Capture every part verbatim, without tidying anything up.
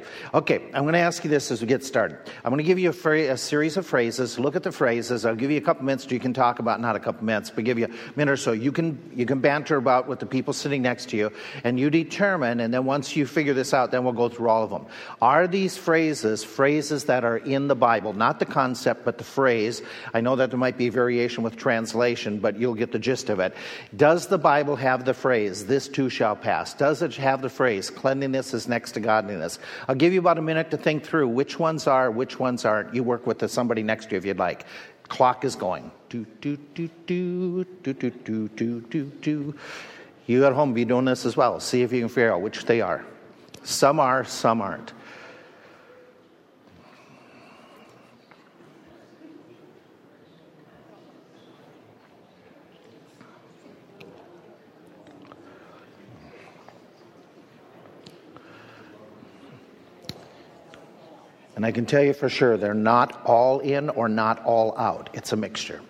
idea. Okay, I'm going to ask you this as we get started. I'm going to give you a, fra- a series of phrases. Look at the phrases. I'll give you a couple minutes so you can talk about, not a couple minutes, but give you a minute or so. You can you can banter about with the people sitting next to you, and you determine, and then once you figure this out, then we'll go through all of them. Are these phrases phrases that are in the Bible? Not the concept, but the phrase. I know that there might be a variation with translation, but you'll get the gist of it. Does the Bible have the phrase, this too shall pass? Does it have the phrase, cleanliness is next to godliness? I'll give you about a minute to think through which ones are, which ones aren't. You work with the, somebody next to you if you'd like. Clock is going. Do, do, do, do, do, do, do, do, do, do. You at home be doing this as well. See if you can figure out which they are. Some are, some aren't. And I can tell you for sure, they're not all in or not all out. It's a mixture.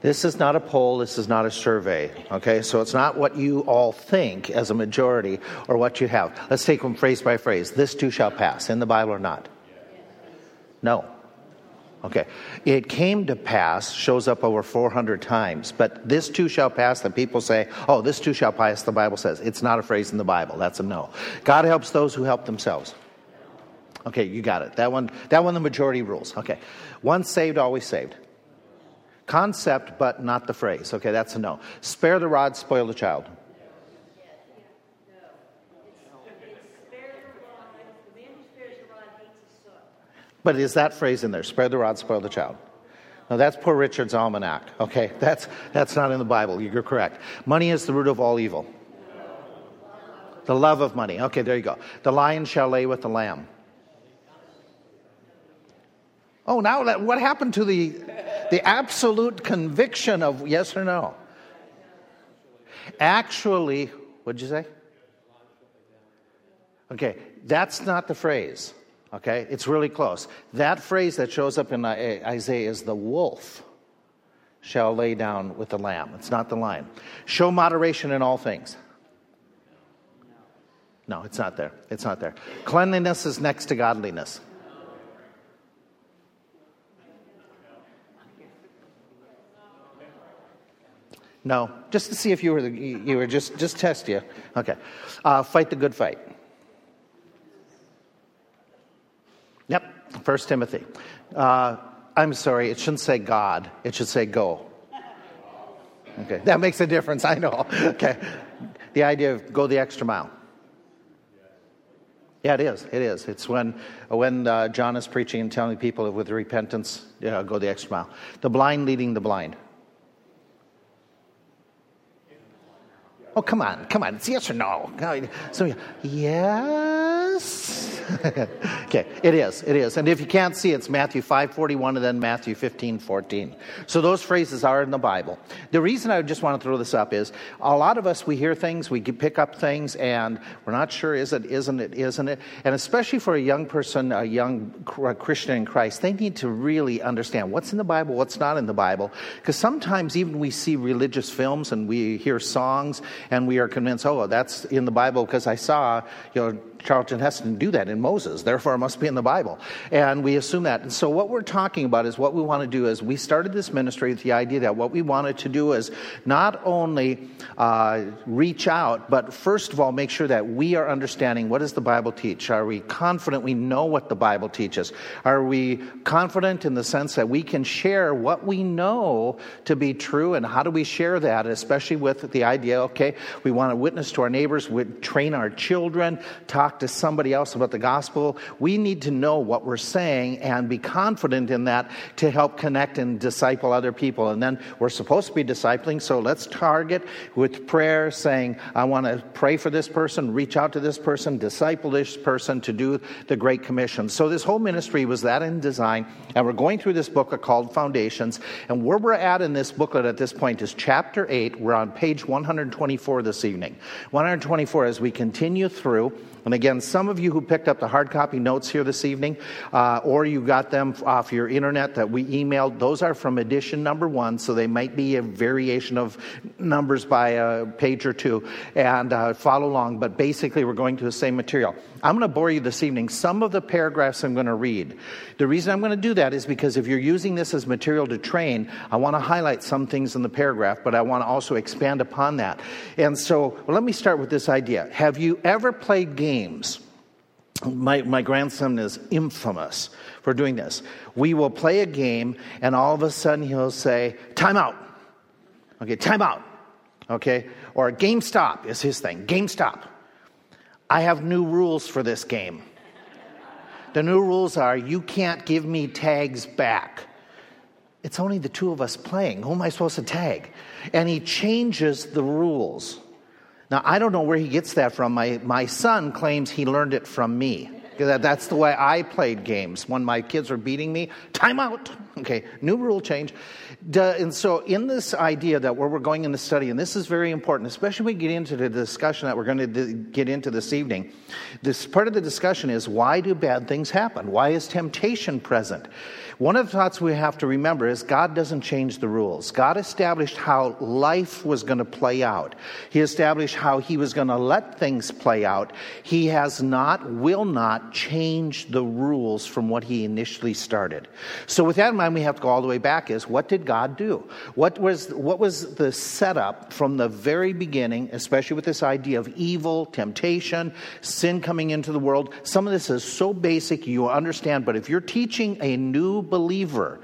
This is not a poll, this is not a survey, okay? So it's not what you all think as a majority or what you have. Let's take them phrase by phrase. This too shall pass, in the Bible or not? No. Okay. It came to pass shows up over four hundred times, but this too shall pass, the people say, oh, this too shall pass, the Bible says. It's not a phrase in the Bible, that's a no. God helps those who help themselves. Okay, you got it. That one, that one the majority rules, okay. Once saved, always saved. Concept, but not the phrase. Okay, that's a no. Spare the rod, spoil the child. But is that phrase in there? Spare the rod, spoil the child. No, that's Poor Richard's Almanac. Okay, that's that's not in the Bible. You're correct. Money is the root of all evil. The love of money. Okay, there you go. The lion shall lay with the lamb. Oh, now that, what happened to the... the absolute conviction of yes or no? Actually, what'd you say? Okay, that's not the phrase. Okay, it's really close. That phrase that shows up in Isaiah is the wolf shall lay down with the lamb. It's not the lion. Show moderation in all things. No, it's not there. It's not there. Cleanliness is next to godliness. No, just to see if you were the, you were just just test you. Okay, uh, fight the good fight. Yep, First Timothy. Uh, I'm sorry, it shouldn't say God. It should say go. Okay, that makes a difference. I know. Okay, the idea of go the extra mile. Yeah, it is. It is. It's when when uh, John is preaching and telling people with repentance, you know, go the extra mile. The blind leading the blind. Oh, come on, come on. It's yes or no. So, yes. Okay, it is, it is. And if you can't see, it's Matthew five forty-one and then Matthew fifteen fourteen. So those phrases are in the Bible. The reason I just want to throw this up is a lot of us, we hear things, we pick up things, and we're not sure, is it, isn't it, isn't it? And especially for a young person, a young Christian in Christ, they need to really understand what's in the Bible, what's not in the Bible. Because sometimes even we see religious films and we hear songs, and we are convinced, oh, that's in the Bible because I saw, you know, Charlton Heston do that in Moses. Therefore, it must be in the Bible. And we assume that. And so what we're talking about is what we want to do is we started this ministry with the idea that what we wanted to do is not only uh, reach out, but first of all, make sure that we are understanding what does the Bible teach? Are we confident we know what the Bible teaches? Are we confident in the sense that we can share what we know to be true? And how do we share that, especially with the idea, okay, we want to witness to our neighbors, we train our children, talk to somebody else about the gospel. We need to know what we're saying and be confident in that to help connect and disciple other people. And then we're supposed to be discipling, so let's target with prayer, saying, I want to pray for this person, reach out to this person, disciple this person to do the Great Commission. So this whole ministry was that in design, and we're going through this booklet called Foundations, and where we're at in this booklet at this point is chapter eight. We're on page one hundred twenty-four this evening. one hundred twenty-four as we continue through. And again, some of you who picked up the hard copy notes here this evening, uh, or you got them off your internet that we emailed, those are from edition number one, so they might be a variation of numbers by a page or two, and uh, follow along. But basically, we're going to the same material. I'm going to bore you this evening. Some of the paragraphs I'm going to read. The reason I'm going to do that is because if you're using this as material to train, I want to highlight some things in the paragraph, but I want to also expand upon that. And so well, let me start with this idea. Have you ever played games? Games. My, my grandson is infamous for doing this. We will play a game, and all of a sudden he'll say, time out. Okay, time out. Okay, or GameStop is his thing. GameStop. I have new rules for this game. The new rules are, you can't give me tags back. It's only the two of us playing. Who am I supposed to tag? And he changes the rules. Now, I don't know where he gets that from. My my son claims he learned it from me. That, that's the way I played games. When my kids were beating me, time out. Okay, new rule change. Duh, and so in this idea that where we're going in the study, and this is very important, especially when we get into the discussion that we're going to d- get into this evening, this part of the discussion is, why do bad things happen? Why is temptation present? One of the thoughts we have to remember is God doesn't change the rules. God established how life was going to play out. He established how he was going to let things play out. He has not, will not change the rules from what he initially started. So with that in mind, we have to go all the way back is, what did God do? What was, what was the setup from the very beginning, especially with this idea of evil, temptation, sin coming into the world? Some of this is so basic you understand, but if you're teaching a new believer,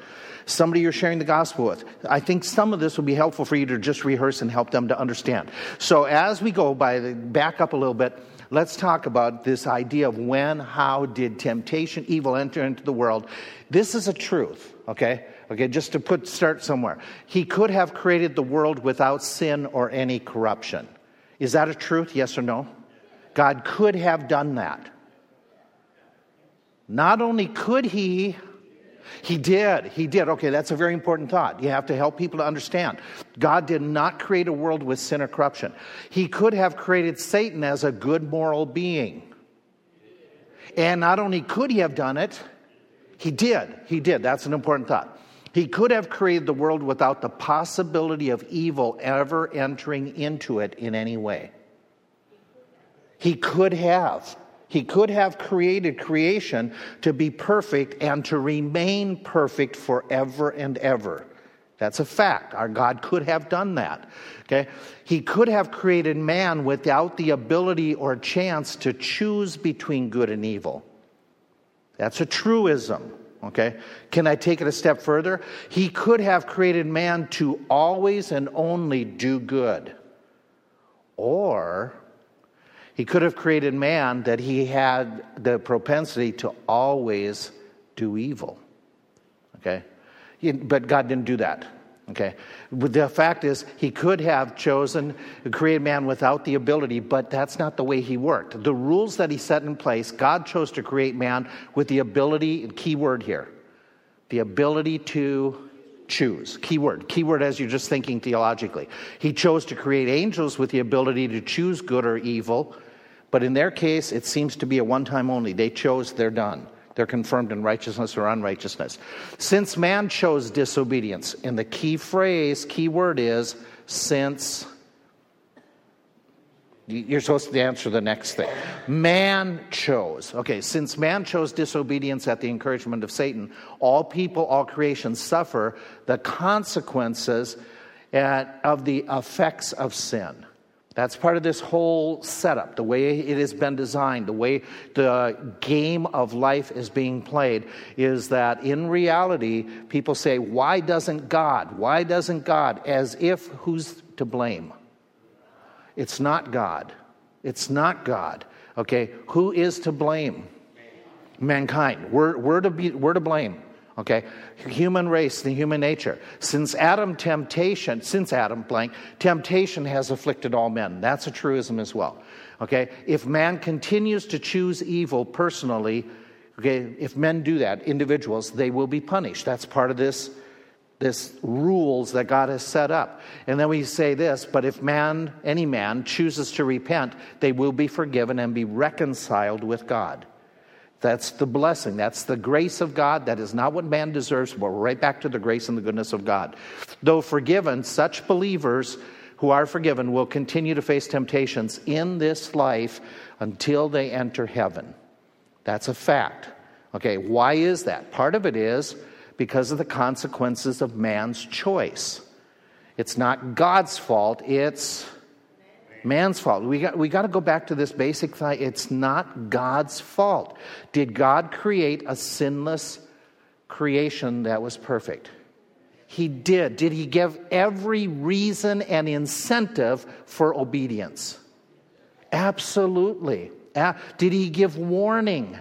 somebody you're sharing the gospel with, I think some of this will be helpful for you to just rehearse and help them to understand. So as we go by the, back up a little bit, let's talk about this idea of when, how did temptation, evil enter into the world. This is a truth, okay? Okay, just to put start somewhere. He could have created the world without sin or any corruption. Is that a truth, yes or no? God could have done that. Not only could he... He did. He did. Okay, that's a very important thought. You have to help people to understand. God did not create a world with sin or corruption. He could have created Satan as a good moral being. And not only could he have done it, he did. He did. That's an important thought. He could have created the world without the possibility of evil ever entering into it in any way. He could have. He could have created creation to be perfect and to remain perfect forever and ever. That's a fact. Our God could have done that. Okay? He could have created man without the ability or chance to choose between good and evil. That's a truism. Okay? Can I take it a step further? He could have created man to always and only do good. Or... he could have created man that he had the propensity to always do evil. Okay? But God didn't do that. Okay? But the fact is, he could have chosen to create man without the ability, but that's not the way he worked. The rules that he set in place, God chose to create man with the ability, key word here, the ability to... choose. Keyword. Keyword as you're just thinking theologically. He chose to create angels with the ability to choose good or evil, but in their case, it seems to be a one time only. They chose, they're done. They're confirmed in righteousness or unrighteousness. Since man chose disobedience, and the key phrase, key word is, since, you're supposed to answer the next thing. Man chose. Okay, since man chose disobedience at the encouragement of Satan, all people, all creation suffer the consequences at, of the effects of sin. That's part of this whole setup, the way it has been designed, the way the game of life is being played, is that in reality, people say, why doesn't God? Why doesn't God? As if who's to blame? It's not God. It's not God. Okay, who is to blame? mankind. We're, we're, to be, we're to blame. Okay, human race, the human nature. Since Adam, temptation, since Adam, blank, temptation has afflicted all men. That's a truism as well. Okay, if man continues to choose evil personally, okay, if men do that, individuals, they will be punished. That's part of this, this rules that God has set up. And then we say this, but if man, any man, chooses to repent, they will be forgiven and be reconciled with God. That's the blessing. That's the grace of God. That is not what man deserves, but we're right back to the grace and the goodness of God. Though forgiven, such believers who are forgiven will continue to face temptations in this life until they enter heaven. That's a fact. Okay, why is that? Part of it is because of the consequences of man's choice. It's not God's fault, it's man's fault. We got we got to go back to this basic thing. It's not God's fault. Did God create a sinless creation that was perfect? He did. Did he give every reason and incentive for obedience? Absolutely. Did he give warning?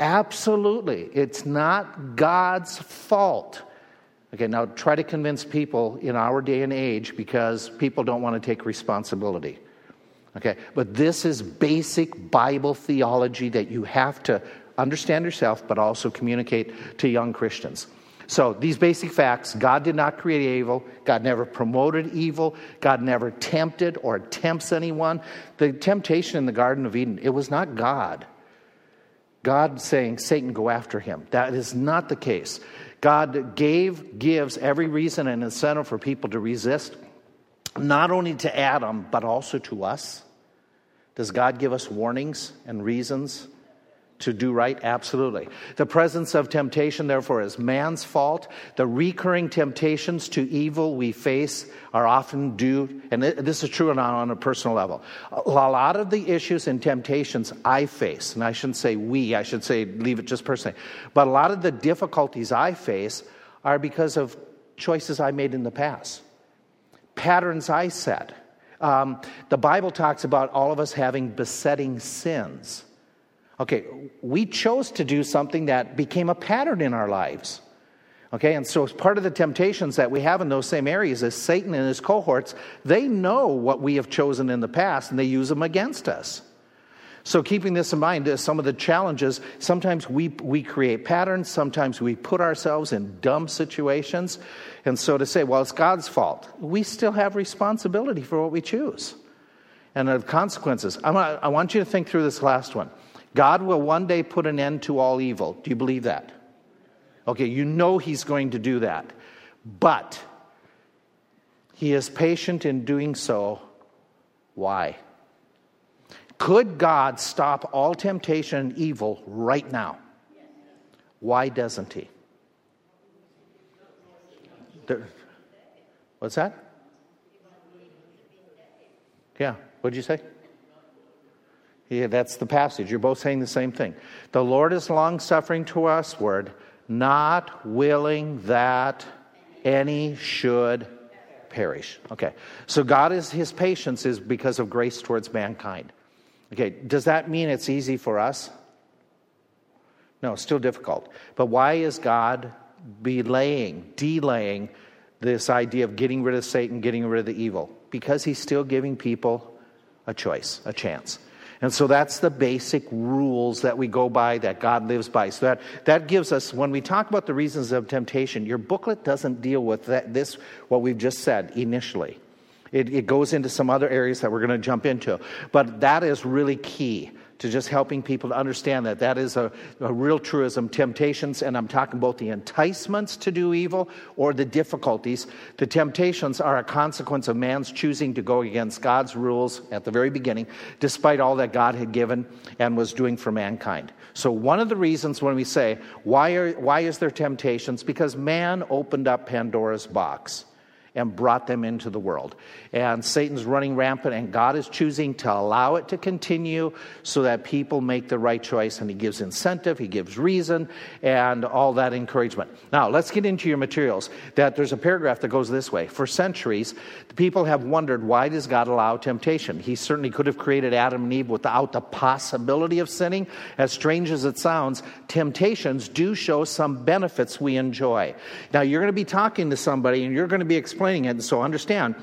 Absolutely. It's not God's fault. Okay, now try to convince people in our day and age, because people don't want to take responsibility. Okay, but this is basic Bible theology that you have to understand yourself, but also communicate to young Christians. So these basic facts: God did not create evil. God never promoted evil. God never tempted or tempts anyone. The temptation in the Garden of Eden, it was not God. God saying, Satan, go after him. That is not the case. God gave, gives every reason and incentive for people to resist, not only to Adam, but also to us. Does God give us warnings and reasons to do right? Absolutely. The presence of temptation, therefore, is man's fault. The recurring temptations to evil we face are often due, and this is true on a personal level. A lot of the issues and temptations I face, and I shouldn't say we, I should say leave it just personally, but a lot of the difficulties I face are because of choices I made in the past, patterns I set. Um, the Bible talks about all of us having besetting sins. Okay, we chose to do something that became a pattern in our lives. Okay, and so part of the temptations that we have in those same areas is Satan and his cohorts, they know what we have chosen in the past, and they use them against us. So keeping this in mind is some of the challenges. Sometimes we we create patterns. Sometimes we put ourselves in dumb situations. And so to say, well, it's God's fault, we still have responsibility for what we choose and the consequences. I'm gonna, I want you to think through this last one. God will one day put an end to all evil. Do you believe that? Okay, you know he's going to do that. But he is patient in doing so. Why? Could God stop all temptation and evil right now? Why doesn't he? There, what's that? Yeah, what'd you say? Yeah, that's the passage. You're both saying the same thing. The Lord is long-suffering to usward, not willing that any should perish. Okay, so God is, his patience is because of grace towards mankind. Okay, does that mean it's easy for us? No, it's still difficult. But why is God belaying, delaying this idea of getting rid of Satan, getting rid of the evil? Because he's still giving people a choice, a chance. And so that's the basic rules that we go by, that God lives by. So that, that gives us, when we talk about the reasons of temptation, your booklet doesn't deal with that, this, what we've just said initially. It, it goes into some other areas that we're going to jump into. But that is really key to just helping people to understand that. That is a, a real truism, temptations, and I'm talking both the enticements to do evil or the difficulties. The temptations are a consequence of man's choosing to go against God's rules at the very beginning, despite all that God had given and was doing for mankind. So one of the reasons when we say, why are, why is there temptations? Because man opened up Pandora's box. and brought them into the world. And Satan's running rampant, and God is choosing to allow it to continue so that people make the right choice, and he gives incentive, he gives reason, and all that encouragement. Now, let's get into your materials. That there's a paragraph that goes this way. For centuries, the people have wondered, why does God allow temptation? He certainly could have created Adam and Eve without the possibility of sinning. As strange as it sounds, temptations do show some benefits we enjoy. Now, you're going to be talking to somebody, and you're going to be explaining it, and so understand,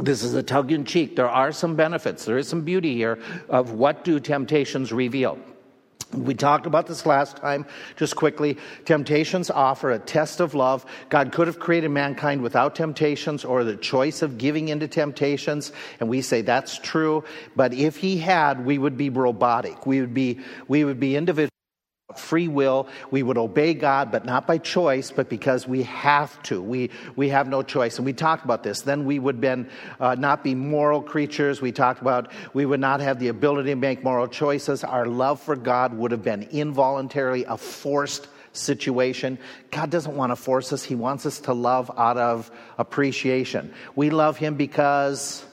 this is a tug in cheek. There are some benefits. There is some beauty here of what do temptations reveal. We talked about this last time, just quickly. Temptations offer a test of love. God could have created mankind without temptations or the choice of giving into temptations, and we say that's true. But if he had, we would be robotic. We would be, we would be individual. Free will, we would obey God, but not by choice, but because we have to. We we have no choice, and we talked about this. Then we would been uh, not be moral creatures. We talked about we would not have the ability to make moral choices. Our love for God would have been involuntarily a forced situation. God doesn't want to force us. He wants us to love out of appreciation. We love him because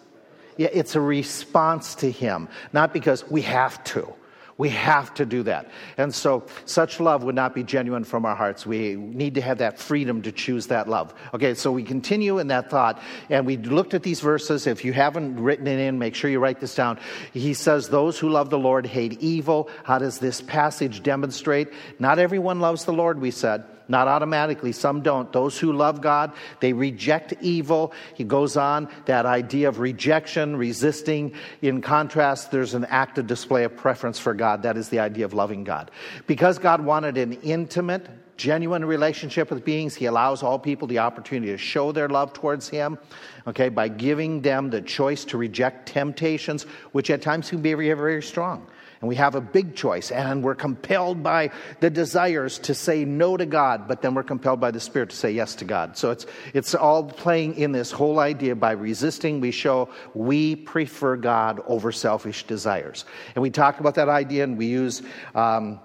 yeah, it's a response to him, not because we have to. We have to do that. And so such love would not be genuine from our hearts. We need to have that freedom to choose that love. Okay, so we continue in that thought, and we looked at these verses. If you haven't written it in, make sure you write this down. He says, those who love the Lord hate evil. How does this passage demonstrate? Not everyone loves the Lord, we said. Not automatically. Some don't. Those who love God, they reject evil. He goes on, that idea of rejection, resisting. In contrast, there's an active display of preference for God. That is the idea of loving God. Because God wanted an intimate, genuine relationship with beings, he allows all people the opportunity to show their love towards him, okay, by giving them the choice to reject temptations, which at times can be very, very strong. And we have a big choice, and we're compelled by the desires to say no to God, but then we're compelled by the Spirit to say yes to God. So it's it's all playing in this whole idea. By resisting, we show we prefer God over selfish desires. And we talked about that idea, and we use um,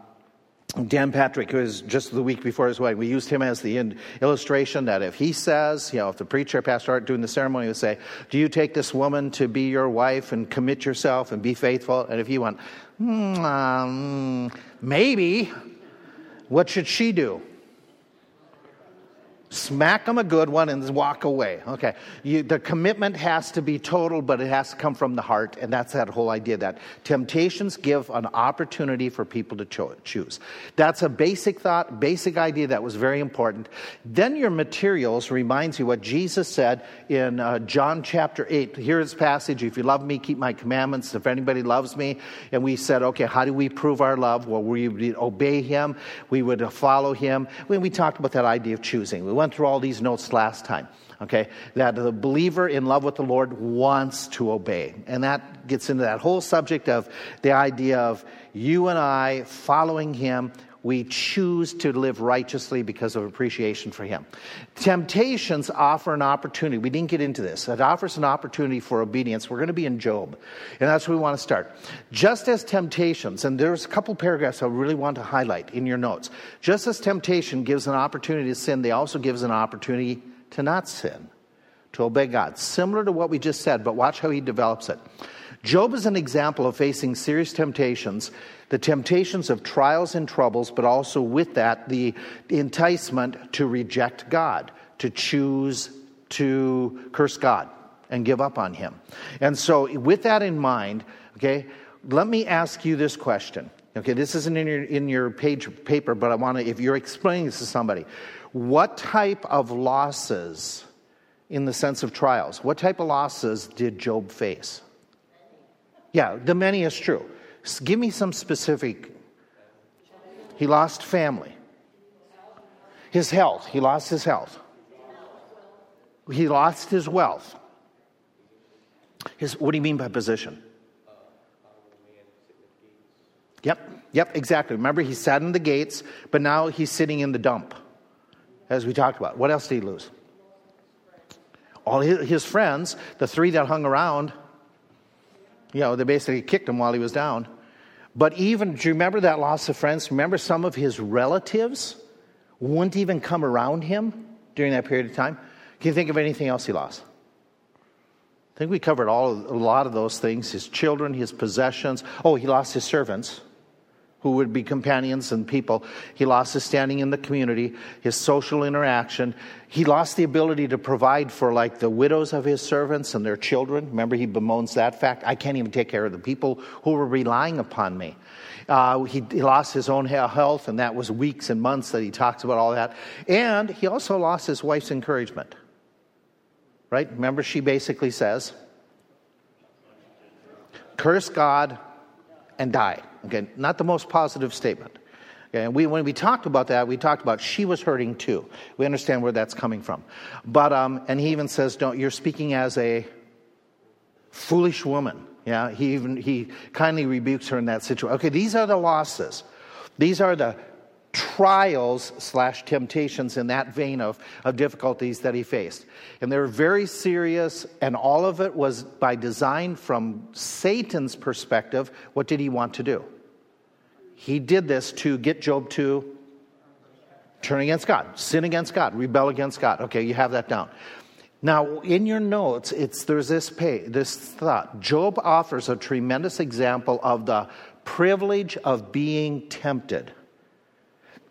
Dan Patrick, who is just the week before his wedding, we used him as the illustration that if he says, you know, if the preacher or pastor Art doing the ceremony would say, do you take this woman to be your wife and commit yourself and be faithful? And if he went, Um, maybe. What should she do? Smack him a good one and walk away. Okay. You, the commitment has to be total, but it has to come from the heart, and that's that whole idea that temptations give an opportunity for people to cho- choose. That's a basic thought, basic idea that was very important. Then your materials reminds you what Jesus said in uh, John chapter eight. Here is passage, if you love me, keep my commandments. If anybody loves me, and we said, okay, how do we prove our love? Well, we would obey him. We would follow him. When we talked about that idea of choosing, we went through all these notes last time, okay, that the believer in love with the Lord wants to obey. And that gets into that whole subject of the idea of you and I following him. We choose to live righteously because of appreciation for him. Temptations offer an opportunity. We didn't get into this. It offers an opportunity for obedience. We're going to be in Job, and that's where we want to start. Just as temptations, and there's a couple paragraphs I really want to highlight in your notes. Just as temptation gives an opportunity to sin, they also gives an opportunity to not sin, to obey God. Similar to what we just said, but watch how he develops it. Job is an example of facing serious temptations, the temptations of trials and troubles, but also with that, the enticement to reject God, to choose to curse God and give up on him. And so with that in mind, okay, let me ask you this question. Okay, this isn't in your, in your page paper, but I want to, if you're explaining this to somebody, what type of losses in the sense of trials, what type of losses did Job face? Yeah, the many is true. Give me some specific. He lost family. His health. He lost his health. He lost his wealth. His, what do you mean by position? Yep, yep, exactly. Remember, he sat in the gates, but now he's sitting in the dump, as we talked about. What else did he lose? All his, his friends, the three that hung around, you know, they basically kicked him while he was down. But even, do you remember that loss of friends? Remember some of his relatives wouldn't even come around him during that period of time? Can you think of anything else he lost? I think we covered all a lot of those things, his children, his possessions. Oh, he lost his servants, who would be companions and people. He lost his standing in the community, his social interaction. He lost the ability to provide for, like, the widows of his servants and their children. Remember, he bemoans that fact. I can't even take care of the people who were relying upon me. Uh, he, he lost his own health, and that was weeks and months that he talks about all that. And he also lost his wife's encouragement. Right? Remember, she basically says, curse God and die. Okay, not the most positive statement. Okay, and we, when we talked about that, we talked about she was hurting too. We understand where that's coming from. But um, and he even says, "Don't you're speaking as a foolish woman." Yeah, he even he kindly rebukes her in that situation. Okay, these are the losses. These are the trials slash temptations in that vein of, of difficulties that he faced. And they were very serious, and all of it was by design from Satan's perspective. What did he want to do? He did this to get Job to turn against God, sin against God, rebel against God. Okay, you have that down. Now, in your notes, it's there's this pay, this thought. Job offers a tremendous example of the privilege of being tempted.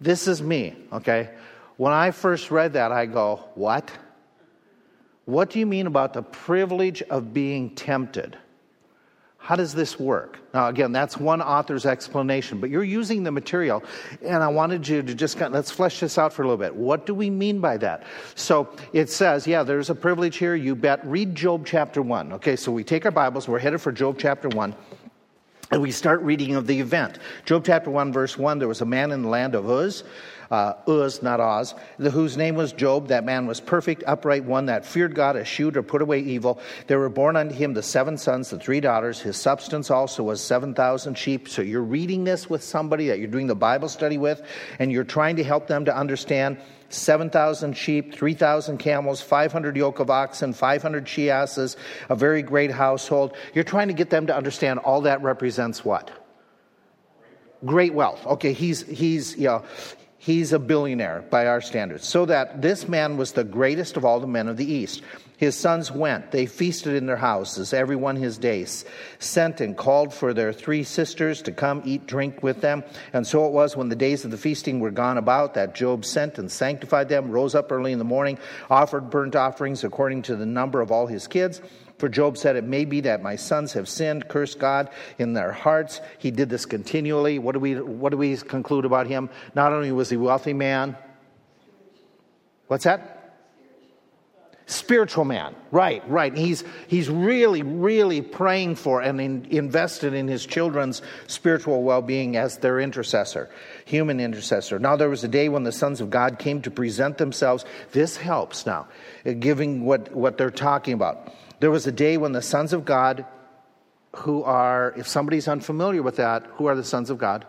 This is me, okay? When I first read that, I go, what? What do you mean about the privilege of being tempted? How does this work? Now, again, that's one author's explanation, but you're using the material, and I wanted you to just, kind of, let's flesh this out for a little bit. What do we mean by that? So it says, yeah, there's a privilege here, you bet. Read Job chapter one, okay? So we take our Bibles, we're headed for Job chapter one. And we start reading of the event. Job chapter one, verse one, there was a man in the land of Uz, uh, Uz, not Oz, whose name was Job. That man was perfect, upright, one that feared God, eschewed or put away evil. There were born unto him the seven sons, the three daughters. His substance also was seven thousand sheep. So you're reading this with somebody that you're doing the Bible study with, and you're trying to help them to understand seven thousand sheep, three thousand camels, five hundred yoke of oxen, five hundred she asses, a very great household. You're trying to get them to understand all that represents what? Great wealth. Okay, he's he's you know, he's a billionaire by our standards. So that this man was the greatest of all the men of the East. His sons went, they feasted in their houses, every one his days, sent and called for their three sisters to come eat, drink with them. And so it was when the days of the feasting were gone about that Job sent and sanctified them, rose up early in the morning, offered burnt offerings according to the number of all his kids. For Job said, it may be that my sons have sinned, cursed God in their hearts. He did this continually. What do we, what do we conclude about him? Not only was he a wealthy man. What's that? Spiritual man, right, right. He's he's really, really praying for and in, invested in his children's spiritual well-being as their intercessor, human intercessor. Now there was a day when the sons of God came to present themselves. This helps now, giving what, what they're talking about. There was a day when the sons of God, who are, if somebody's unfamiliar with that, who are the sons of God?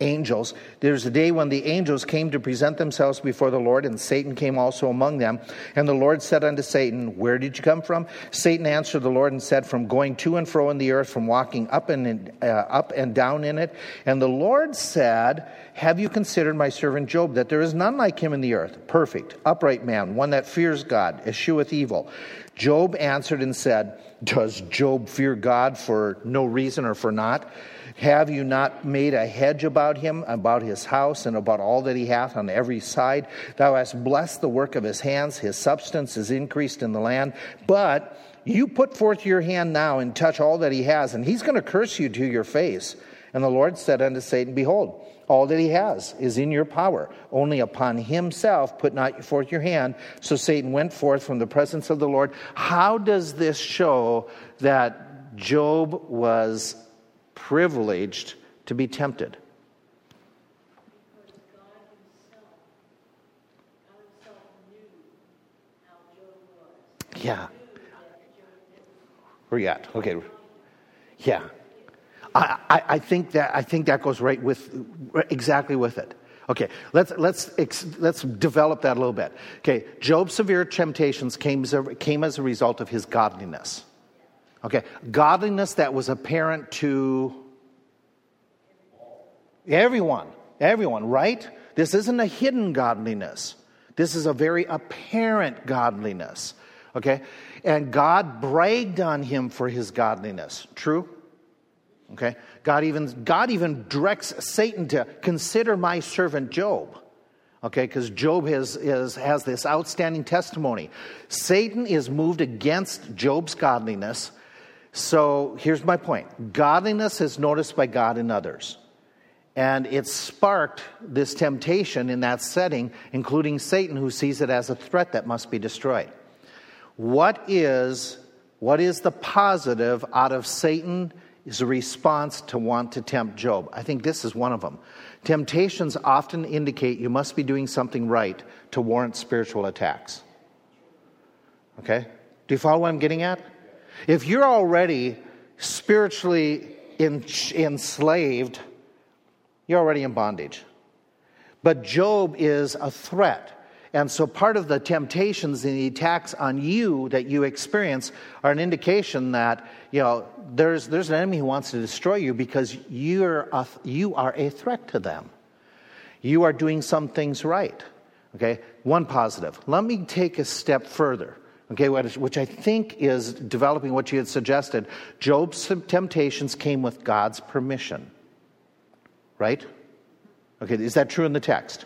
Angels. There's a day when the angels came to present themselves before the Lord, and Satan came also among them. And the Lord said unto Satan, where did you come from? Satan answered the Lord and said, from going to and fro in the earth, from walking up and uh, up and down in it. And the Lord said, have you considered my servant Job, that there is none like him in the earth, perfect, upright man, one that fears God, escheweth evil? Job answered and said, does Job fear God for no reason or for naught? Have you not made a hedge about him, about his house, and about all that he hath on every side? Thou hast blessed the work of his hands. His substance is increased in the land. But you put forth your hand now and touch all that he has, and he's going to curse you to your face. And the Lord said unto Satan, behold, all that he has is in your power. Only upon himself put not forth your hand. So Satan went forth from the presence of the Lord. How does this show that Job was privileged to be tempted? Because God himself, God himself knew how Job was. Yeah. Where you at? Okay. Yeah. I, I, I think that I think that goes right with exactly with it. Okay, let's let's let's develop that a little bit. Okay, Job's severe temptations came came as a result of his godliness. Okay, godliness that was apparent to everyone, everyone, right? This isn't a hidden godliness. This is a very apparent godliness, okay? And God bragged on him for his godliness. True? Okay? God even, God even directs Satan to consider my servant Job. Okay, because Job has, is, has this outstanding testimony. Satan is moved against Job's godliness. So here's my point. Godliness is noticed by God in others. And it sparked this temptation in that setting, including Satan, who sees it as a threat that must be destroyed. What is, what is the positive out of Satan's response to want to tempt Job? I think this is one of them. Temptations often indicate you must be doing something right to warrant spiritual attacks. Okay? Do you follow what I'm getting at? If you're already spiritually en- enslaved, you're already in bondage. But Job is a threat. And so part of the temptations and the attacks on you that you experience are an indication that, you know, there's there's an enemy who wants to destroy you because you're a, you are a threat to them. You are doing some things right. Okay, one positive. Let me take a step further, okay, which I think is developing what you had suggested. Job's temptations came with God's permission, right? Okay, is that true in the text?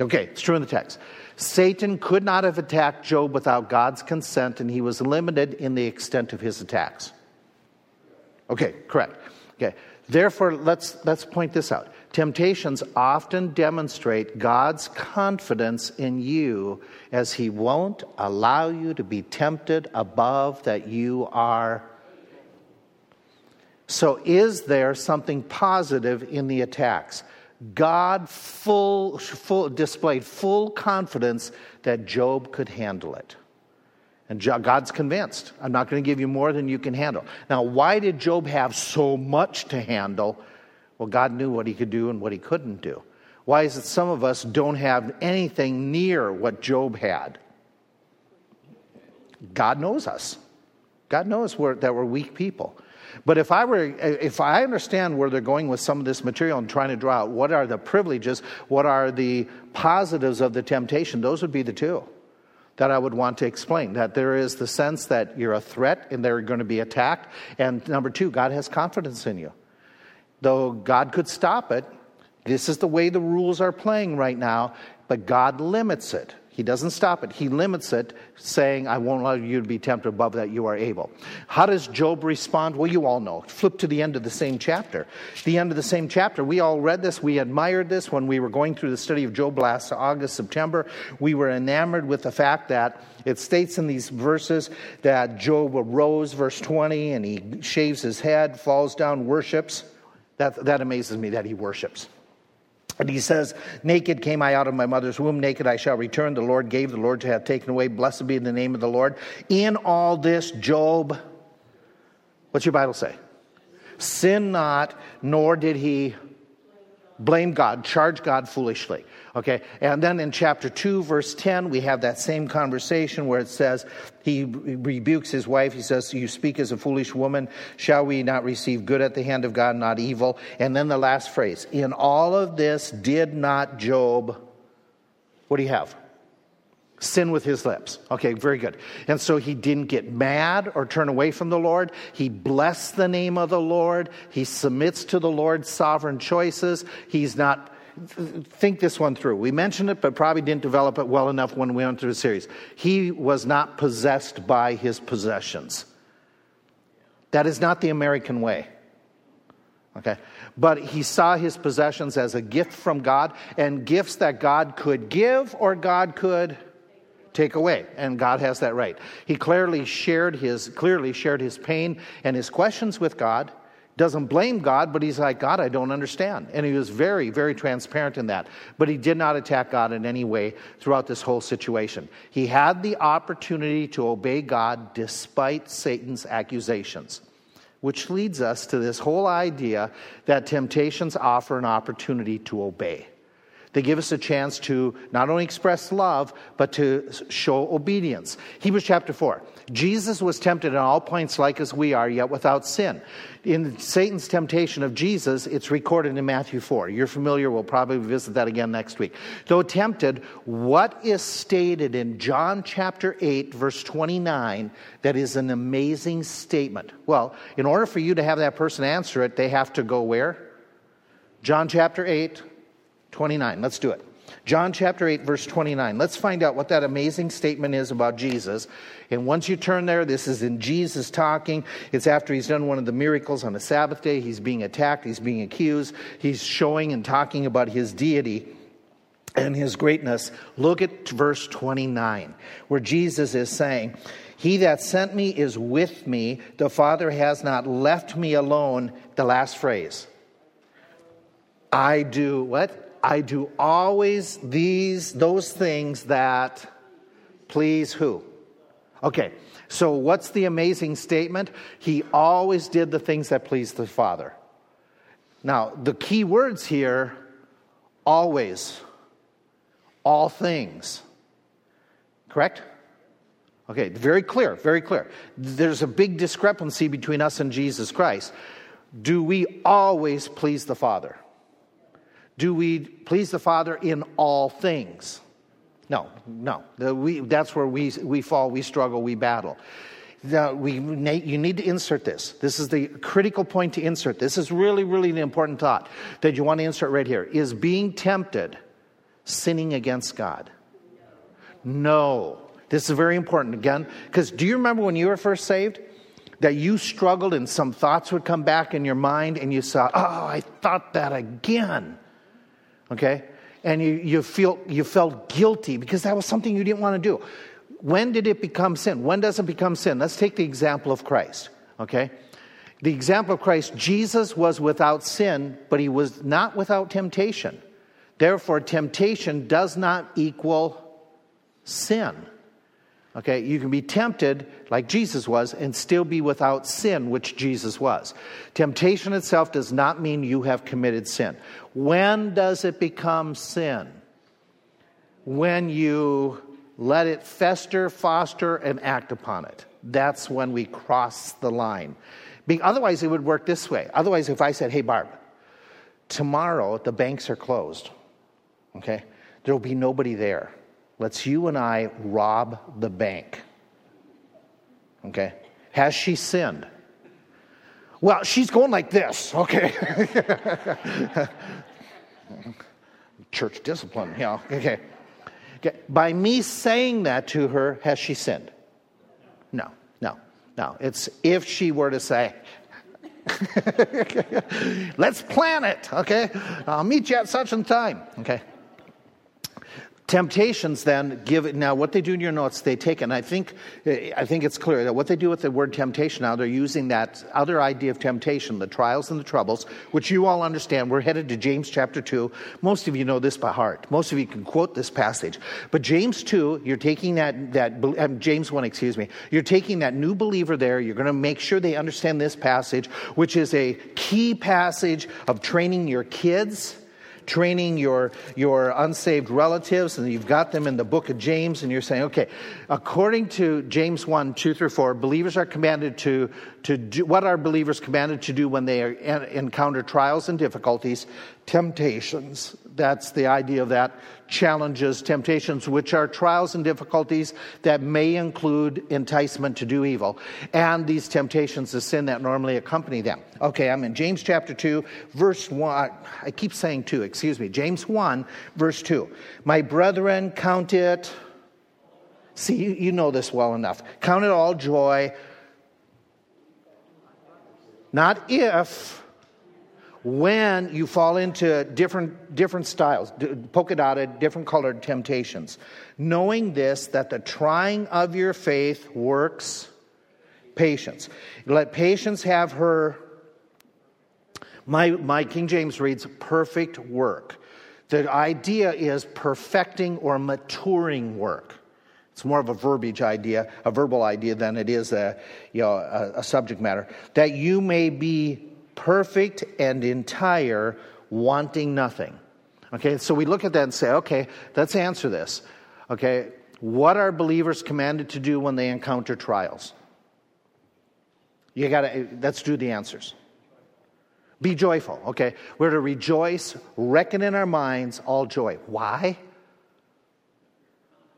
Okay, it's true in the text. Satan could not have attacked Job without God's consent, and he was limited in the extent of his attacks. Okay, correct. Okay. Therefore, let's let's point this out. Temptations often demonstrate God's confidence in you, as he won't allow you to be tempted above that you are. So is there something positive in the attacks? God full, full, displayed full confidence that Job could handle it. And God's convinced, I'm not going to give you more than you can handle. Now, why did Job have so much to handle? Well, God knew what he could do and what he couldn't do. Why is it some of us don't have anything near what Job had? God knows us. God knows we're, that we're weak people. But if I were, if I understand where they're going with some of this material and trying to draw out what are the privileges, what are the positives of the temptation, those would be the two that I would want to explain. That there is the sense that you're a threat and they're going to be attacked. And number two, God has confidence in you. Though God could stop it, this is the way the rules are playing right now, but God limits it. He doesn't stop it. He limits it, saying, I won't allow you to be tempted above that you are able. How does Job respond? Well, you all know. Flip to the end of the same chapter. The end of the same chapter. We all read this. We admired this when we were going through the study of Job last August, September. We were enamored with the fact that it states in these verses that Job arose, verse twenty, and he shaves his head, falls down, worships. That, that amazes me that he worships. And he says, naked came I out of my mother's womb, naked I shall return. The Lord gave, the Lord to have taken away. Blessed be the name of the Lord. In all this, Job, what's your Bible say? Sin not, nor did he blame God, charge God foolishly. Okay, and then in chapter two, verse ten, we have that same conversation where it says, he rebukes his wife. He says, you speak as a foolish woman. Shall we not receive good at the hand of God, not evil? And then the last phrase, in all of this did not Job, what do you have? Sin with his lips. Okay, very good. And so he didn't get mad or turn away from the Lord. He blessed the name of the Lord. He submits to the Lord's sovereign choices. He's not, think this one through. We mentioned it, but probably didn't develop it well enough when we went through the series. He was not possessed by his possessions. That is not the American way. Okay, but he saw his possessions as a gift from God, and gifts that God could give or God could take away, and God has that right. He clearly shared his clearly shared his pain and his questions with God. Doesn't blame God, but he's like, God, I don't understand. And he was very, very transparent in that. But he did not attack God in any way throughout this whole situation. He had the opportunity to obey God despite Satan's accusations, which leads us to this whole idea that temptations offer an opportunity to obey. They give us a chance to not only express love, but to show obedience. Hebrews chapter four. Jesus was tempted in all points like as we are, yet without sin. In Satan's temptation of Jesus, it's recorded in Matthew four. You're familiar. We'll probably visit that again next week. Though tempted, what is stated in John chapter eight, verse twenty-nine, that is an amazing statement? Well, in order for you to have that person answer it, they have to go where? John chapter eight, twenty-nine. Let's do it. John chapter eight, verse twenty-nine. Let's find out what that amazing statement is about Jesus. And once you turn there, this is in Jesus talking. It's after he's done one of the miracles on the Sabbath day. He's being attacked. He's being accused. He's showing and talking about his deity and his greatness. Look at verse twenty-nine, where Jesus is saying, "He that sent me is with me. The Father has not left me alone." The last phrase. I do what? I do always these those things that please who? Okay, so what's the amazing statement? He always did the things that pleased the Father. Now, the key words here, always, all things, correct? Okay, very clear, very clear. There's a big discrepancy between us and Jesus Christ. Do we always please the Father? Do we please the Father in all things? No, no. We, that's where we, we fall, we struggle, we battle. Now we, you need to insert this. This is the critical point to insert. This is really, really an important thought that you want to insert right here. Is being tempted sinning against God? No. This is very important, again, because do you remember when you were first saved? That you struggled and some thoughts would come back in your mind and you saw, oh, I thought that again. Okay? And you, you feel you felt guilty because that was something you didn't want to do. When did it become sin? When does it become sin? Let's take the example of Christ. Okay? The example of Christ, Jesus was without sin, but he was not without temptation. Therefore, temptation does not equal sin. Okay? You can be tempted like Jesus was and still be without sin, which Jesus was. Temptation itself does not mean you have committed sin. When does it become sin? When you let it fester, foster, and act upon it. That's when we cross the line. Otherwise, it would work this way. Otherwise, if I said, hey, Barb, tomorrow the banks are closed, okay? There will be nobody there. Let's you and I rob the bank. Okay? Has she sinned? Well, she's going like this. Okay. Church discipline. Yeah. Okay. Okay. By me saying that to her, has she sinned? No. No. No. It's if she were to say, let's plan it. Okay. I'll meet you at such and time. Okay. Temptations then give it. Now, what they do in your notes, they take, and I think I think it's clear that what they do with the word temptation now, they're using that other idea of temptation, the trials and the troubles, which you all understand. We're headed to James chapter two. Most of you know this by heart. Most of you can quote this passage. But James two, you're taking that, that James one, excuse me. You're taking that new believer there. You're going to make sure they understand this passage, which is a key passage of training your kids, training your your unsaved relatives, and you've got them in the book of James, and you're saying, okay, according to James one, two through four, believers are commanded to, to do, what are believers commanded to do when they are, encounter trials and difficulties? Temptations. That's the idea of that. Challenges, temptations, which are trials and difficulties that may include enticement to do evil. And these temptations of sin that normally accompany them. Okay, I'm in James chapter two, verse one. I keep saying two, excuse me. James one, verse two. My brethren, count it. See, you, you know this well enough. Count it all joy. Not if... when you fall into different different styles, polka dotted, different colored temptations, knowing this, that the trying of your faith works patience. Let patience have her, my, my King James reads, perfect work. The idea is perfecting or maturing work. It's more of a verbiage idea, a verbal idea than it is a, you know, a, a subject matter. That you may be perfect and entire, wanting nothing. Okay, so we look at that and say, okay, let's answer this. Okay, what are believers commanded to do when they encounter trials? You gotta, let's do the answers. Be joyful, okay? We're to rejoice, reckon in our minds all joy. Why?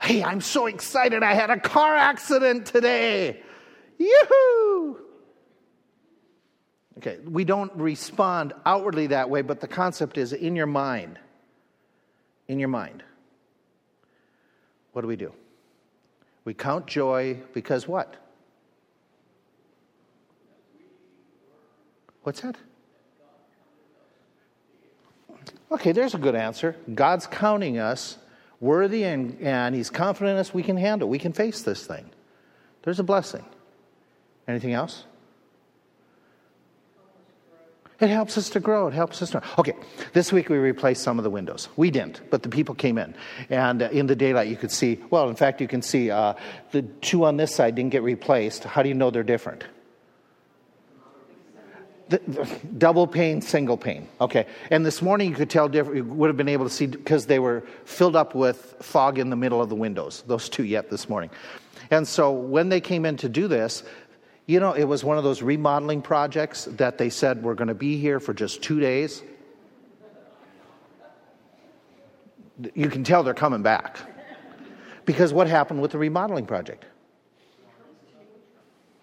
Hey, I'm so excited. I had a car accident today. Yoo-hoo! Okay, we don't respond outwardly that way, but the concept is in your mind. In your mind. What do we do? We count joy because what? What's that? Okay, there's a good answer. God's counting us worthy, and, and he's confident in us. We can handle. We can face this thing. There's a blessing. Anything else? It helps us to grow. It helps us to grow. Okay, this week we replaced some of the windows. We didn't, but the people came in. And uh, in the daylight you could see, well, in fact, you can see uh, the two on this side didn't get replaced. How do you know they're different? The, the, double pane, single pane. Okay. And this morning you could tell different, you would have been able to see because they were filled up with fog in the middle of the windows. Those two yet this morning. And so when they came in to do this, you know, it was one of those remodeling projects that they said we're going to be here for just two days. You can tell they're coming back. Because what happened with the remodeling project?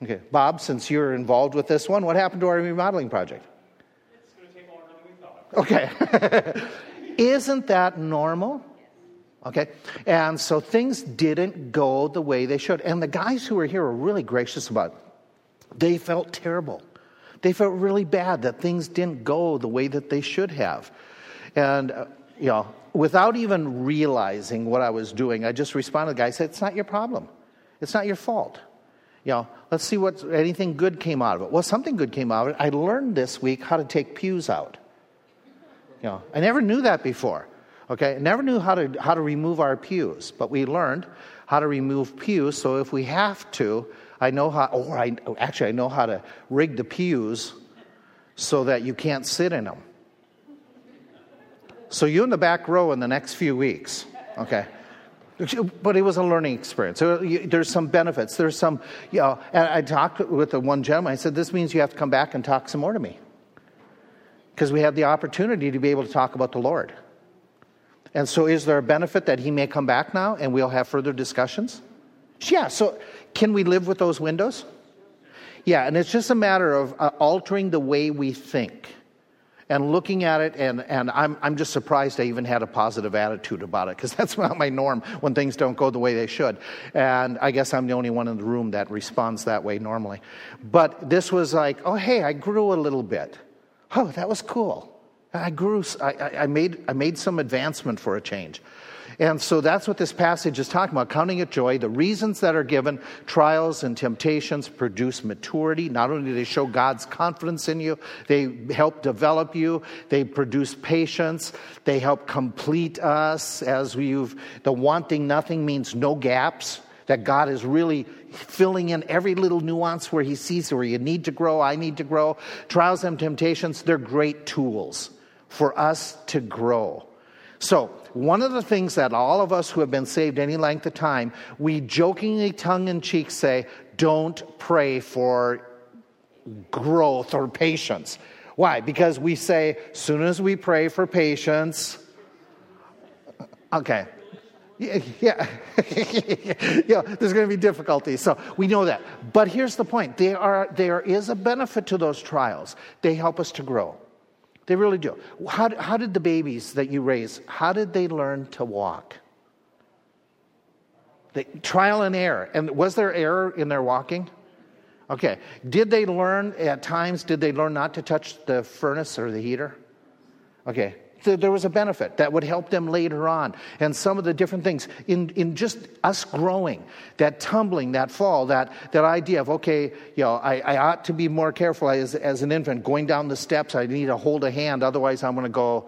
Okay, Bob, since you're involved with this one, what happened to our remodeling project? It's going to take longer than we thought. Okay. Isn't that normal? Okay, and so things didn't go the way they should. And the guys who were here were really gracious about it. They felt terrible. They felt really bad that things didn't go the way that they should have. And, uh, you know, without even realizing what I was doing, I just responded to the guy. I said, it's not your problem. It's not your fault. You know, let's see what anything good came out of it. Well, something good came out of it. I learned this week how to take pews out. You know, I never knew that before. Okay, I never knew how to how to remove our pews, but we learned how to remove pews. So if we have to, I know how. Or I actually I know how to rig the pews so that you can't sit in them. So you in the back row in the next few weeks. Okay. But it was a learning experience. There's some benefits. There's some, you know, and I talked with the one gentleman. I said, this means you have to come back and talk some more to me. Because we have the opportunity to be able to talk about the Lord. And so is there a benefit that he may come back now and we'll have further discussions? Yeah, so can we live with those windows? Yeah, and it's just a matter of uh, altering the way we think. And looking at it, and, and I'm I'm just surprised I even had a positive attitude about it, because that's not my norm when things don't go the way they should. And I guess I'm the only one in the room that responds that way normally. But this was like, oh, hey, I grew a little bit. Oh, that was cool. I grew, I, I made I made some advancement for a change. And so that's what this passage is talking about, counting it joy. The reasons that are given, trials and temptations produce maturity. Not only do they show God's confidence in you, they help develop you. They produce patience. They help complete us as we've, the wanting nothing means no gaps, that God is really filling in every little nuance where he sees where you need to grow, I need to grow. Trials and temptations, they're great tools for us to grow. So, one of the things that all of us who have been saved any length of time, we jokingly tongue-in-cheek say, don't pray for growth or patience. Why? Because we say, as soon as we pray for patience, okay, yeah, yeah. yeah there's going to be difficulties. So we know that. But here's the point. They are, there is a benefit to those trials. They help us to grow. They really do. How, how did the babies that you raise, how did they learn to walk? They, trial and error. And was there error in their walking? Okay. Did they learn at times, did they learn not to touch the furnace or the heater? Okay. So there was a benefit that would help them later on. And some of the different things in, in just us growing, that tumbling, that fall, that, that idea of, okay, you know, I, I ought to be more careful as, as an infant. Going down the steps, I need to hold a hand, otherwise I'm going to go,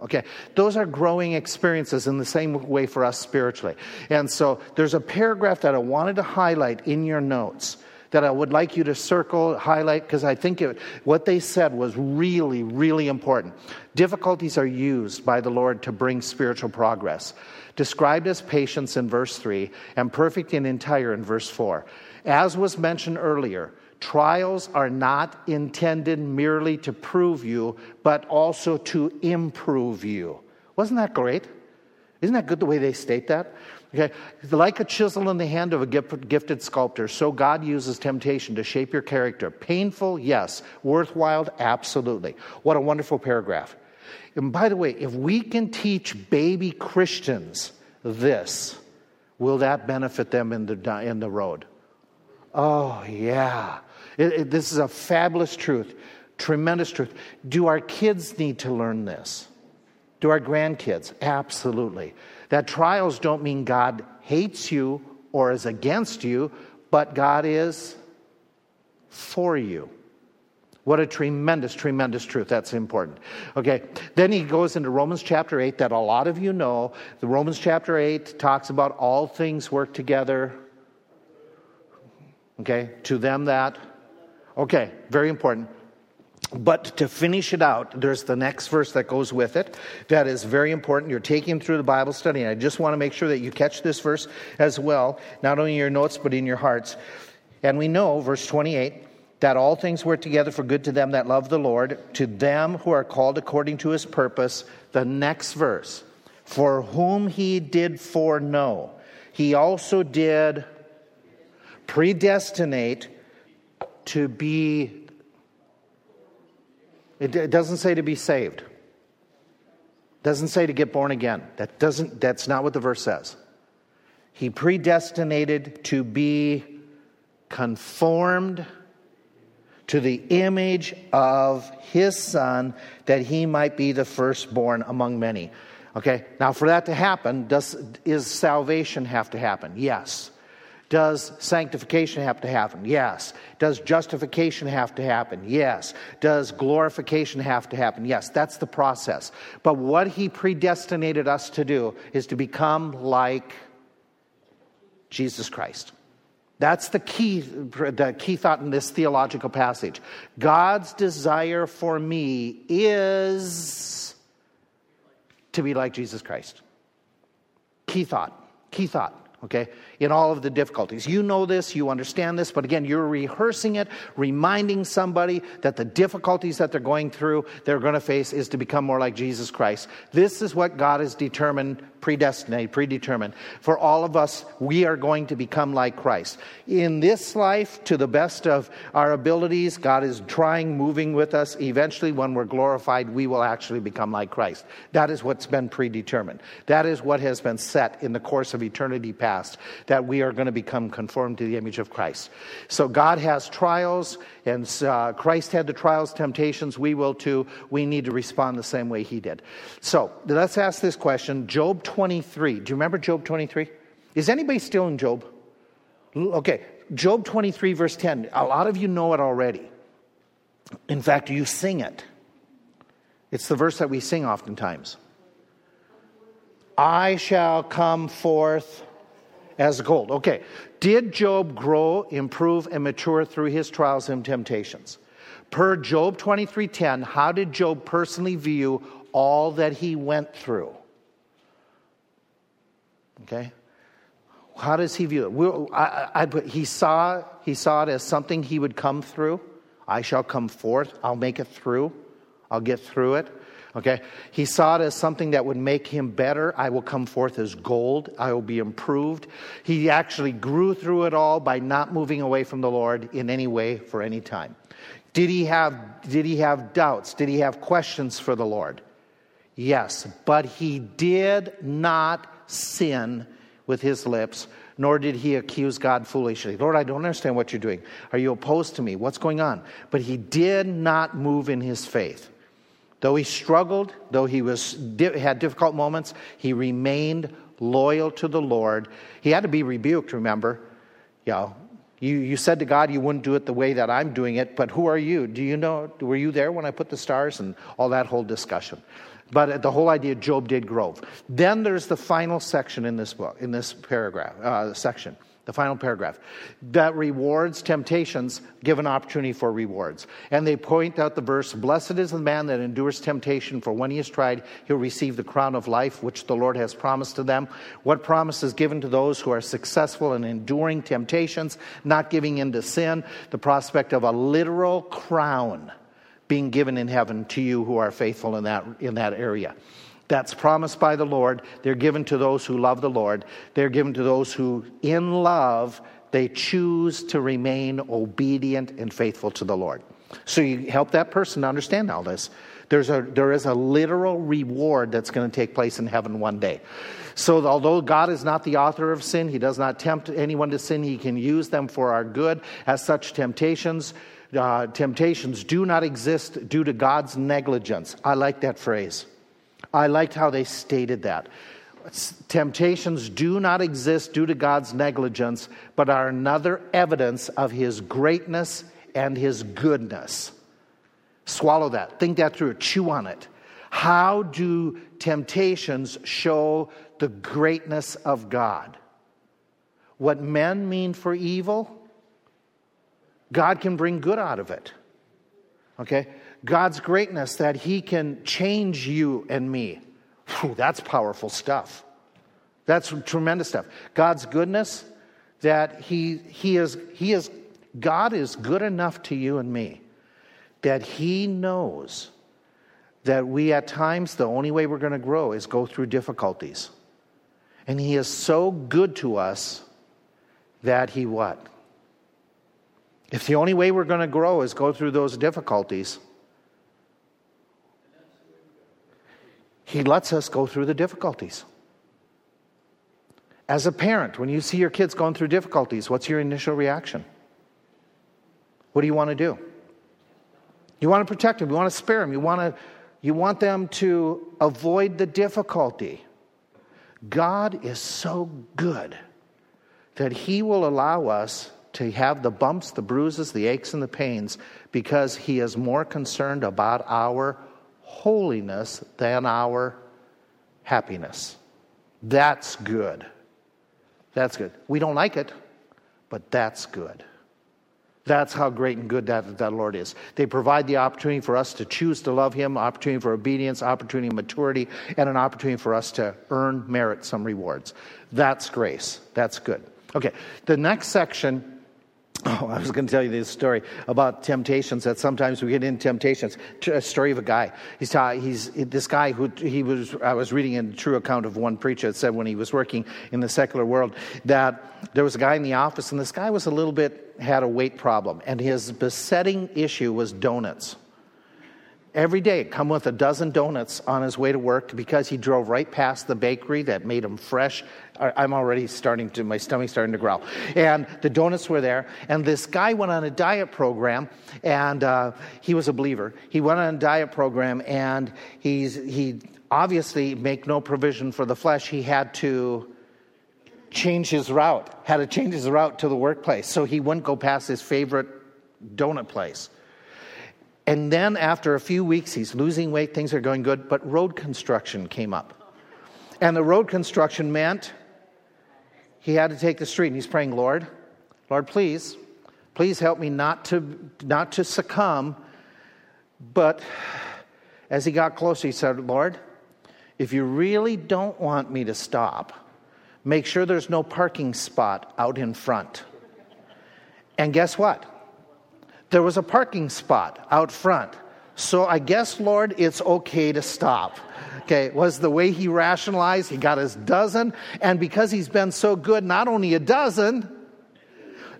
okay. Those are growing experiences in the same way for us spiritually. And so there's a paragraph that I wanted to highlight in your notes that I would like you to circle, highlight, because I think it, what they said was really, really important. Difficulties are used by the Lord to bring spiritual progress. Described as patience in verse three and perfect and entire in verse four. As was mentioned earlier, trials are not intended merely to prove you, but also to improve you. Wasn't that great? Isn't that good the way they state that? Okay, like a chisel in the hand of a gifted sculptor, so God uses temptation to shape your character. Painful, yes. Worthwhile, absolutely. What a wonderful paragraph. And by the way, if we can teach baby Christians this, will that benefit them in the in the road? Oh, yeah. It, it, this is a fabulous truth, tremendous truth. Do our kids need to learn this? Do our grandkids? Absolutely. That trials don't mean God hates you or is against you, but God is for you. What a tremendous, tremendous truth. That's important. Okay, then he goes into Romans chapter eight that a lot of you know. The Romans chapter eight talks about all things work together. Okay, to them that. Okay, very important. But to finish it out, there's the next verse that goes with it that is very important. You're taking through the Bible study, and I just want to make sure that you catch this verse as well, not only in your notes, but in your hearts. And we know, verse twenty-eight, that all things work together for good to them that love the Lord, to them who are called according to his purpose. The next verse, for whom he did foreknow, he also did predestinate to be. It doesn't say to be saved. It doesn't say to get born again. That doesn't. That's not what the verse says. He predestinated to be conformed to the image of his Son, that he might be the firstborn among many. Okay. Now, for that to happen, does is salvation have to happen? Yes. Does sanctification have to happen? Yes. Does justification have to happen? Yes. Does glorification have to happen? Yes. That's the process. But what he predestinated us to do is to become like Jesus Christ. That's the key, the key thought in this theological passage. God's desire for me is to be like Jesus Christ. Key thought. Key thought. Okay, in all of the difficulties. You know this, you understand this, but again, you're rehearsing it, reminding somebody that the difficulties that they're going through, they're going to face, is to become more like Jesus Christ. This is what God has determined, predestinated, predetermined. For all of us, we are going to become like Christ. In this life, to the best of our abilities, God is trying, moving with us. Eventually, when we're glorified, we will actually become like Christ. That is what's been predetermined. That is what has been set in the course of eternity past. That we are going to become conformed to the image of Christ. So God has trials, and uh, Christ had the trials, temptations. We will too. We need to respond the same way he did. So let's ask this question. Job twenty-three. Do you remember Job twenty-three? Is anybody still in Job? Okay. Job twenty-three, verse ten. A lot of you know it already. In fact, you sing it. It's the verse that we sing oftentimes. I shall come forth as gold. Okay. Did Job grow, improve, and mature through his trials and temptations? Per Job twenty-three ten, how did Job personally view all that he went through? Okay. How does he view it? We'll, I, I, I, he saw he saw it as something he would come through. I shall come forth. I'll make it through. I'll get through it. Okay, he saw it as something that would make him better. I will come forth as gold. I will be improved. He actually grew through it all by not moving away from the Lord in any way for any time. Did he have, did he have doubts? Did he have questions for the Lord? Yes, but he did not sin with his lips, nor did he accuse God foolishly. Lord, I don't understand what you're doing. Are you opposed to me? What's going on? But he did not move in his faith. Though he struggled, though he was had difficult moments, he remained loyal to the Lord. He had to be rebuked, remember. You know, you, you said to God you wouldn't do it the way that I'm doing it, but who are you? Do you know, were you there when I put the stars? And all that whole discussion. But the whole idea, Job did grow. Then there's the final section in this book, in this paragraph, uh, section. The final paragraph, that rewards temptations give an opportunity for rewards. And they point out the verse, blessed is the man that endures temptation, for when he is tried, he'll receive the crown of life, which the Lord has promised to them. What promise is given to those who are successful in enduring temptations, not giving in to sin? The prospect of a literal crown being given in heaven to you who are faithful in that, in that area. That's promised by the Lord. They're given to those who love the Lord. They're given to those who, in love, they choose to remain obedient and faithful to the Lord. So you help that person to understand all this. There's a, there is a literal reward that's going to take place in heaven one day. So although God is not the author of sin, He does not tempt anyone to sin. He can use them for our good. As such, temptations, uh, temptations do not exist due to God's negligence. I like that phrase. I liked how they stated that. Temptations do not exist due to God's negligence, but are another evidence of His greatness and His goodness. Swallow that. Think that through. Chew on it. How do temptations show the greatness of God? What men mean for evil, God can bring good out of it. Okay? God's greatness, that He can change you and me. Whew, that's powerful stuff. That's tremendous stuff. God's goodness, that he, he is, he is, God is good enough to you and me that He knows that we at times, the only way we're going to grow is go through difficulties. And He is so good to us that He what? If the only way we're going to grow is go through those difficulties, He lets us go through the difficulties. As a parent, when you see your kids going through difficulties, what's your initial reaction? What do you want to do? You want to protect them. You want to spare them. You want to, you want them to avoid the difficulty. God is so good that He will allow us to have the bumps, the bruises, the aches, and the pains, because He is more concerned about our holiness than our happiness. That's good. That's good. We don't like it, but that's good. That's how great and good that, that Lord is. They provide the opportunity for us to choose to love Him, opportunity for obedience, opportunity for maturity, and an opportunity for us to earn, merit some rewards. That's grace. That's good. Okay, the next section. Oh, I was going to tell you this story about temptations, that sometimes we get in temptations. A story of a guy. He's ta- he's this guy who he was. I was reading a true account of one preacher that said when he was working in the secular world that there was a guy in the office, and this guy was a little bit had a weight problem, and his besetting issue was donuts. Every day, come with a dozen donuts on his way to work because he drove right past the bakery that made them fresh. I'm already starting to, my stomach's starting to growl. And the donuts were there. And this guy went on a diet program, and uh, he was a believer. He went on a diet program, and he's he obviously make no provision for the flesh. He had to change his route, had to change his route to the workplace so he wouldn't go past his favorite donut place. And then after a few weeks, he's losing weight, things are going good, but road construction came up. And the road construction meant he had to take the street, and he's praying, Lord, Lord, please, please help me not to not to succumb. But as he got closer, he said, Lord, if you really don't want me to stop, make sure there's no parking spot out in front. And guess what? There was a parking spot out front. So I guess, Lord, it's okay to stop. Okay, was the way he rationalized. He got his dozen. And because he's been so good, not only a dozen,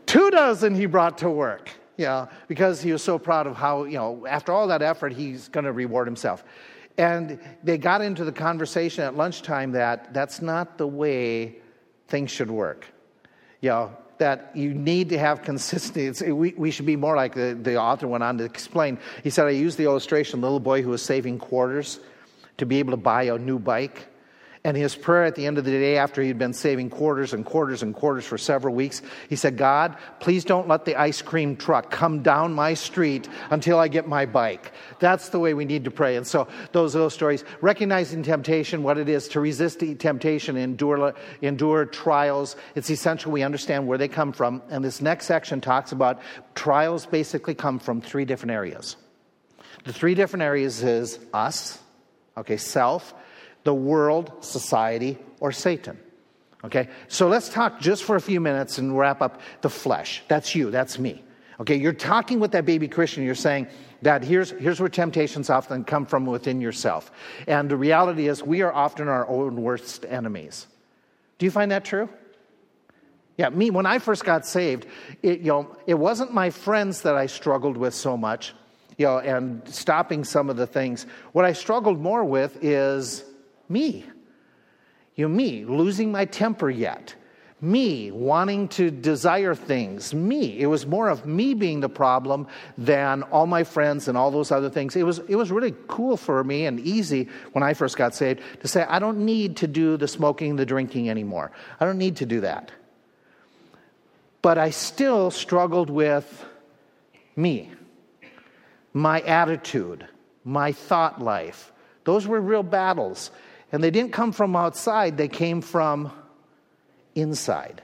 two dozen he brought to work. Yeah, because he was so proud of how, you know, after all that effort, he's going to reward himself. And they got into the conversation at lunchtime that that's not the way things should work. Yeah. You know, that you need to have consistency. It's, we, we should be more like the, the author went on to explain. He said, I used the illustration, little boy who was saving quarters to be able to buy a new bike. And his prayer at the end of the day, after he'd been saving quarters and quarters and quarters for several weeks, he said, God, please don't let the ice cream truck come down my street until I get my bike. That's the way we need to pray. And so those those stories, recognizing temptation, what it is to resist temptation, endure, endure trials. It's essential we understand where they come from. And this next section talks about trials basically come from three different areas. The three different areas is us, okay, self, the world, society, or Satan. Okay, so let's talk just for a few minutes and wrap up the flesh. That's you, that's me. Okay, you're talking with that baby Christian, you're saying that here's here's where temptations often come from within yourself. And the reality is we are often our own worst enemies. Do you find that true? Yeah, me, when I first got saved, it, you know, it wasn't my friends that I struggled with so much, you know, and stopping some of the things. What I struggled more with is me. You know, me, losing my temper yet. Me, wanting to desire things. Me. It was more of me being the problem than all my friends and all those other things. It was it was really cool for me and easy when I first got saved to say, I don't need to do the smoking, the drinking anymore. I don't need to do that. But I still struggled with me. My attitude, my thought life. Those were real battles. And they didn't come from outside, they came from inside.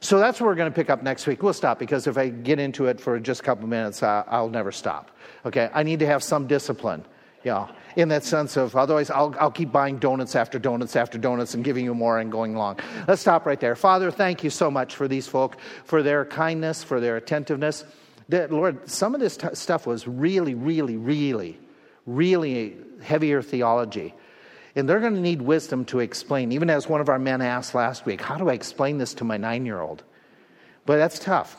So that's where we're going to pick up next week. We'll stop because if I get into it for just a couple minutes, I'll never stop. Okay, I need to have some discipline, you know, in that sense of otherwise I'll, I'll keep buying donuts after donuts after donuts and giving you more and going long. Let's stop right there. Father, thank you so much for these folk, for their kindness, for their attentiveness. That, Lord, some of this t- stuff was really, really, really, really heavier theology. And they're going to need wisdom to explain. Even as one of our men asked last week, how do I explain this to my nine-year-old? But that's tough.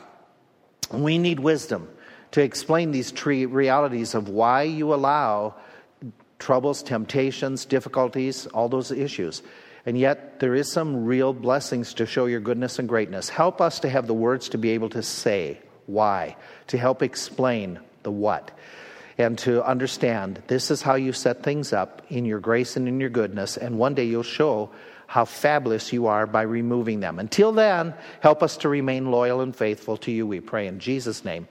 We need wisdom to explain these three realities of why you allow troubles, temptations, difficulties, all those issues. And yet there is some real blessings to show your goodness and greatness. Help us to have the words to be able to say why, to help explain the what. And to understand this is how you set things up in your grace and in your goodness. And one day you'll show how fabulous you are by removing them. Until then, help us to remain loyal and faithful to you, we pray in Jesus' name.